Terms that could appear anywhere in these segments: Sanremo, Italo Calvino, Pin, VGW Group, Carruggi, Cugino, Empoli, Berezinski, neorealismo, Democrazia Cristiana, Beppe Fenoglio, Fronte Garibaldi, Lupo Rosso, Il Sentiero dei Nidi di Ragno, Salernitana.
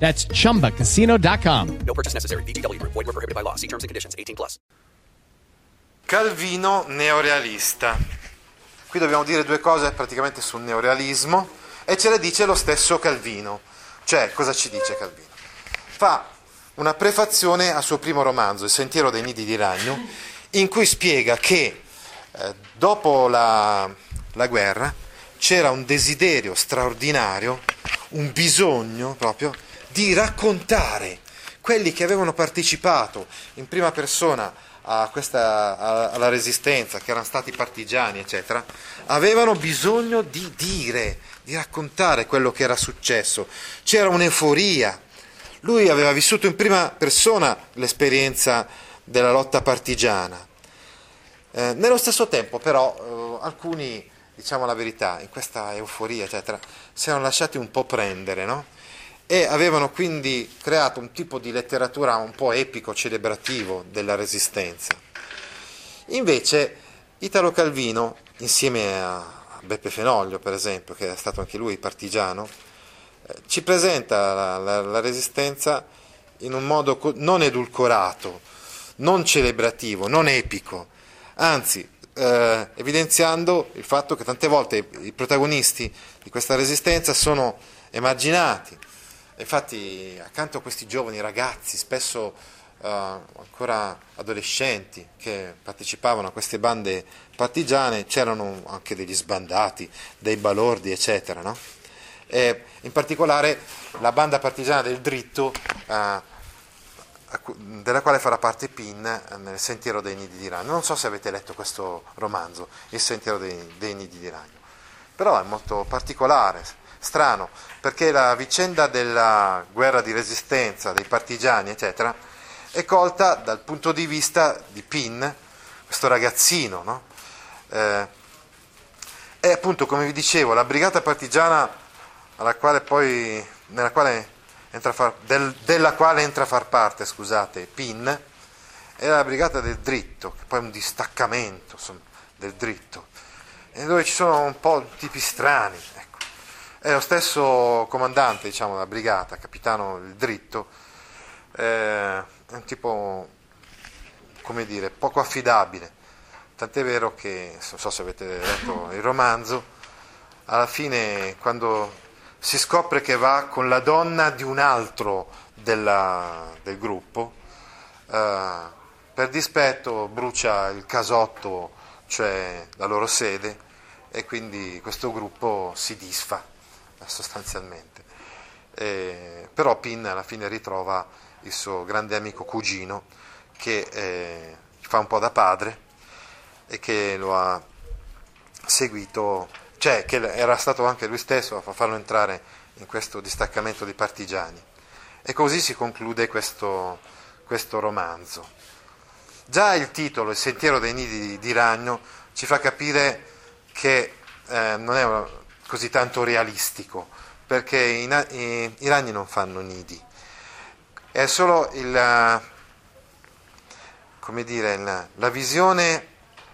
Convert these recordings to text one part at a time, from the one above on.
That's chumbacasino.com. No purchase necessary. VGW Group. Void where prohibited by law. See terms and conditions 18+. Calvino neorealista. Qui dobbiamo dire due cose praticamente sul neorealismo e ce le dice lo stesso Calvino. Cioè, cosa ci dice Calvino? Fa una prefazione al suo primo romanzo, Il Sentiero dei Nidi di Ragno, in cui spiega che dopo la guerra c'era un desiderio straordinario, un bisogno proprio di raccontare quelli che avevano partecipato in prima persona alla resistenza, che erano stati partigiani, eccetera, avevano bisogno di dire, di raccontare quello che era successo. C'era un'euforia. Lui aveva vissuto in prima persona l'esperienza della lotta partigiana. Nello stesso tempo, però, alcuni, diciamo la verità, in questa euforia, eccetera, si erano lasciati un po' prendere, no? E avevano quindi creato un tipo di letteratura un po' epico, celebrativo della resistenza. Invece Italo Calvino, insieme a Beppe Fenoglio, per esempio, che è stato anche lui partigiano, ci presenta la resistenza in un modo non edulcorato, non celebrativo, non epico, anzi evidenziando il fatto che tante volte i protagonisti di questa resistenza sono emarginati. Infatti, accanto a questi giovani ragazzi, spesso ancora adolescenti, che partecipavano a queste bande partigiane, c'erano anche degli sbandati, dei balordi, eccetera, no? E in particolare la banda partigiana del Dritto, della quale farà parte Pin nel Sentiero dei Nidi di Ragno. Non so se avete letto questo romanzo, Il Sentiero dei Nidi di Ragno, però è molto particolare. Strano, perché la vicenda della guerra di resistenza, dei partigiani, eccetera, è colta dal punto di vista di Pin, questo ragazzino, no? E appunto, come vi dicevo, la brigata partigiana della quale entra a far parte, scusate, Pin, è la brigata del Dritto, che poi è un distaccamento, insomma, del Dritto, dove ci sono un po' tipi strani, ecco. È lo stesso comandante, diciamo, della brigata, capitano del Dritto, è un tipo, come dire, poco affidabile, tant'è vero che, non so se avete letto il romanzo, alla fine, quando si scopre che va con la donna di un altro del gruppo, per dispetto brucia il casotto, cioè la loro sede, e quindi questo gruppo si disfa sostanzialmente. Però Pin alla fine ritrova il suo grande amico Cugino, che fa un po' da padre e che lo ha seguito, cioè che era stato anche lui stesso a farlo entrare in questo distaccamento di partigiani. E così si conclude questo romanzo. Già il titolo, Il Sentiero dei Nidi di Ragno, ci fa capire che non è così tanto realistico, perché i ragni non fanno nidi, è solo la visione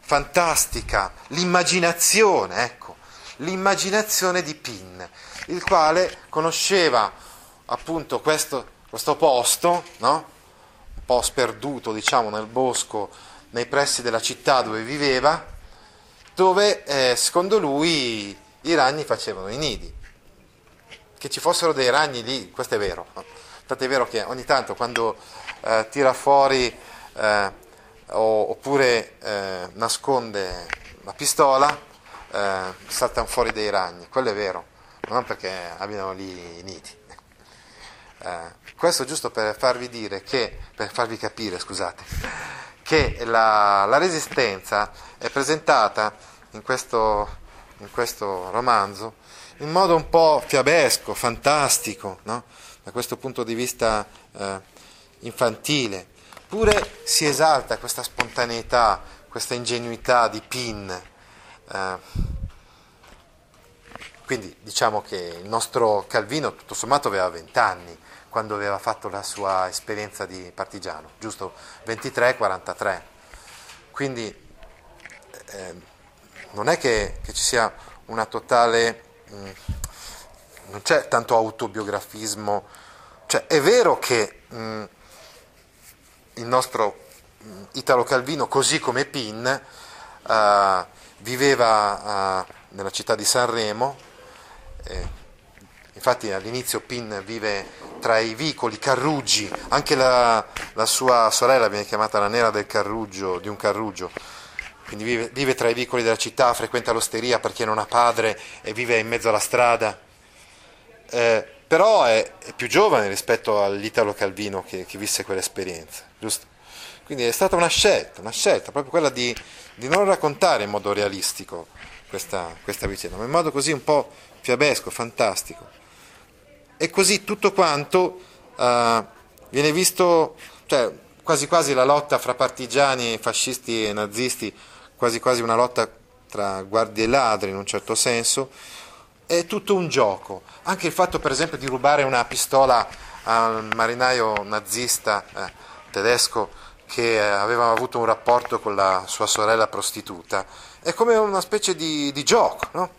fantastica, l'immaginazione, ecco, l'immaginazione di Pin, il quale conosceva appunto questo posto, no? Un po' sperduto, diciamo, nel bosco, nei pressi della città dove viveva, dove secondo lui i ragni facevano i nidi. Che ci fossero dei ragni lì, questo è vero, no? Tant'è vero che ogni tanto, quando tira fuori oppure nasconde la pistola, saltano fuori dei ragni, quello è vero, non perché abbiano lì i nidi. Questo giusto per farvi capire, che la resistenza è presentata in questo romanzo in modo un po' fiabesco, fantastico, no? Da questo punto di vista infantile, Eppure si esalta questa spontaneità, questa ingenuità di Pin. Quindi diciamo che il nostro Calvino tutto sommato aveva 20 anni quando aveva fatto la sua esperienza di partigiano, giusto? 23-43. Quindi non è che ci sia una totale... non c'è tanto autobiografismo, cioè è vero che il nostro Italo Calvino, così come Pin, viveva nella città di Sanremo, infatti all'inizio Pin vive tra i vicoli Carruggi, anche la sua sorella viene chiamata la nera del Carruggio, di un Carruggio, quindi vive tra i vicoli della città, frequenta l'osteria perché non ha padre e vive in mezzo alla strada. Però è più giovane rispetto all'Italo Calvino che visse quell'esperienza, giusto? Quindi è stata una scelta proprio quella di non raccontare in modo realistico questa vicenda, ma in modo così un po' fiabesco, fantastico. E così tutto quanto viene visto, cioè quasi quasi la lotta fra partigiani, fascisti e nazisti, quasi quasi una lotta tra guardie e ladri in un certo senso. È tutto un gioco, anche il fatto per esempio di rubare una pistola al marinaio nazista tedesco che aveva avuto un rapporto con la sua sorella prostituta, è come una specie di gioco, no?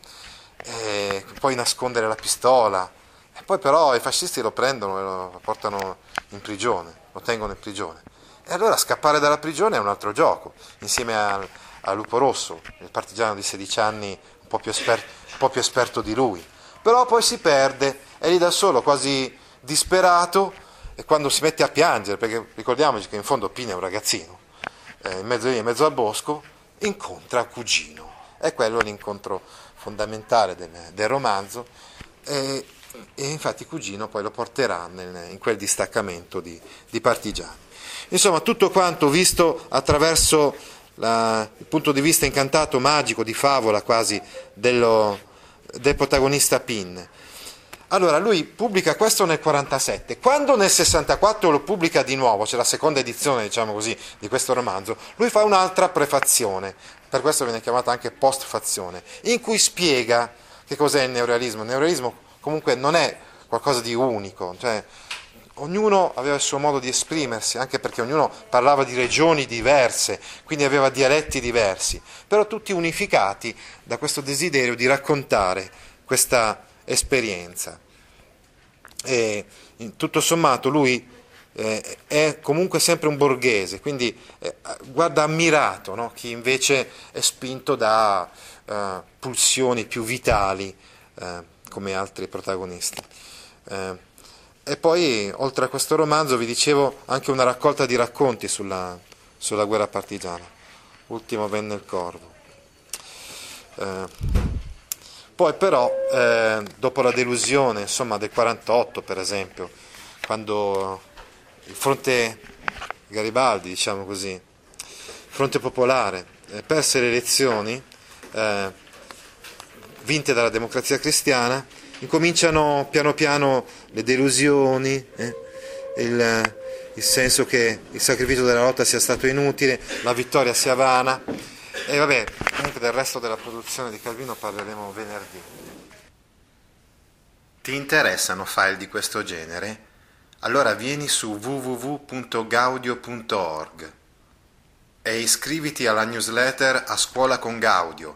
E poi nascondere la pistola, e poi però i fascisti lo prendono e lo portano in prigione, lo tengono in prigione, e allora scappare dalla prigione è un altro gioco, insieme a Lupo Rosso, il partigiano di 16 anni un po' più esperto di lui, però poi si perde, è lì da solo, quasi disperato, e quando si mette a piangere, perché ricordiamoci che in fondo Pina è un ragazzino, in mezzo al bosco, incontra Cugino, è quello l'incontro fondamentale del romanzo, e infatti Cugino poi lo porterà in quel distaccamento di partigiani. Insomma, tutto quanto visto attraverso il punto di vista incantato, magico, di favola quasi del protagonista Pin. Allora lui pubblica questo nel 47, quando nel 64 lo pubblica di nuovo, c'è la seconda edizione, diciamo così, di questo romanzo, lui fa un'altra prefazione, per questo viene chiamata anche postfazione, in cui spiega che cos'è il neorealismo. Il neorealismo comunque non è qualcosa di unico, cioè ognuno aveva il suo modo di esprimersi, anche perché ognuno parlava di regioni diverse, quindi aveva dialetti diversi, però tutti unificati da questo desiderio di raccontare questa esperienza. E tutto sommato lui è comunque sempre un borghese, quindi guarda ammirato, no? Chi invece è spinto da pulsioni più vitali, come altri protagonisti. E poi, oltre a questo romanzo, vi dicevo anche una raccolta di racconti sulla guerra partigiana. Ultimo venne il corvo. Poi però, dopo la delusione, insomma, del 48, per esempio, quando il fronte Garibaldi, diciamo così, il fronte popolare, perse le elezioni, vinte dalla Democrazia Cristiana, incominciano piano piano le delusioni, il senso che il sacrificio della lotta sia stato inutile, la vittoria sia vana. E vabbè, comunque del resto della produzione di Calvino parleremo venerdì. Ti interessano file di questo genere? Allora vieni su www.gaudio.org e iscriviti alla newsletter A Scuola con Gaudio